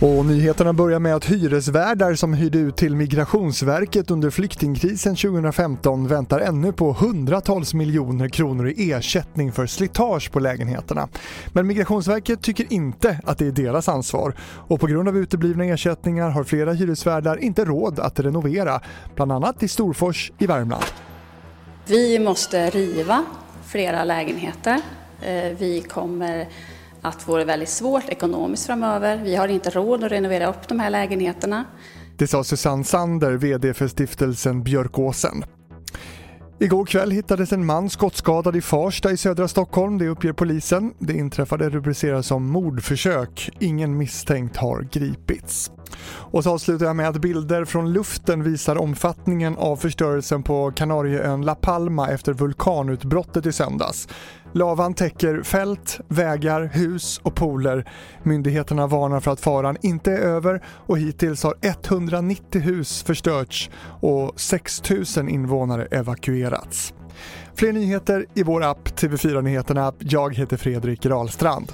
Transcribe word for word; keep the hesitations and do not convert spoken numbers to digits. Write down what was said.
Och nyheterna börjar med att hyresvärdar som hyrde ut till Migrationsverket under flyktingkrisen tjugo femton väntar ännu på hundratals miljoner kronor i ersättning för slitage på lägenheterna. Men Migrationsverket tycker inte att det är deras ansvar, och på grund av uteblivna ersättningar har flera hyresvärdar inte råd att renovera, bland annat i Storfors i Värmland. Vi måste riva flera lägenheter. Vi kommer att få det väldigt svårt ekonomiskt framöver. Vi har inte råd att renovera upp de här lägenheterna. Det sa Susanne Sander, vd för stiftelsen Björkåsen. Igår kväll hittades en man skottskadad i Farsta i södra Stockholm, det uppger polisen. Det inträffade rubriceras som mordförsök. Ingen misstänkt har gripits. Och så avslutar jag med att bilder från luften visar omfattningen av förstörelsen på Kanarieön La Palma efter vulkanutbrottet i söndags. Lavan täcker fält, vägar, hus och pooler. Myndigheterna varnar för att faran inte är över, och hittills har etthundranittio hus förstörts och sex tusen invånare evakuerats. Fler nyheter i vår app T V fyra Nyheterna. Jag heter Fredrik Rahlstrand.